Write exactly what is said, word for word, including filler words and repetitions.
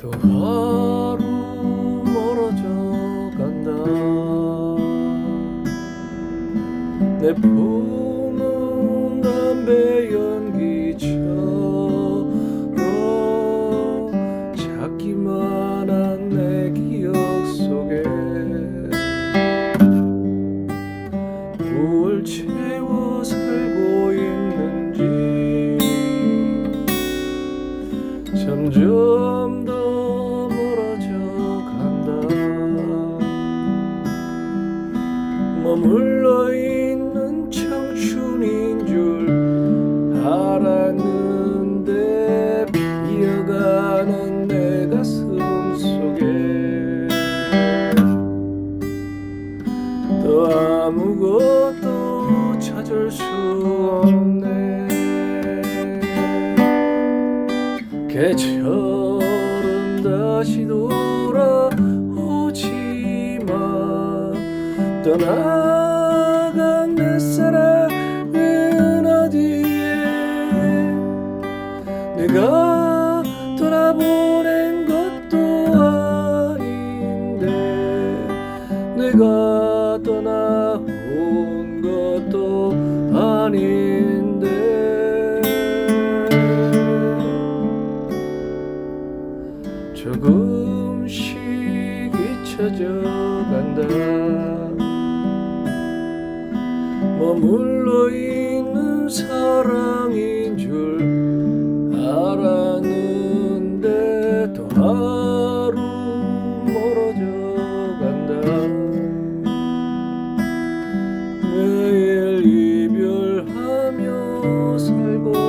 또 하루 멀어져 간다. 내 품은 담배 연기처럼 작기만 한 내 기억 속에 무얼 채워 살고 있는지 점점 더 머물러 있는 청춘인 줄 알았는데 비어가는 내 가슴 속에 또 아무것도 찾을 수 없네. 계절은 다시 돌아오지만 떠나 내가 돌아보낸 것도 아닌데 내가 떠나온 것도 아닌데 조금씩 잊혀져간다. 머물러 있는 사랑인 줄 알았는데 또 하루 멀어져 간다. 매일 이별하며 살고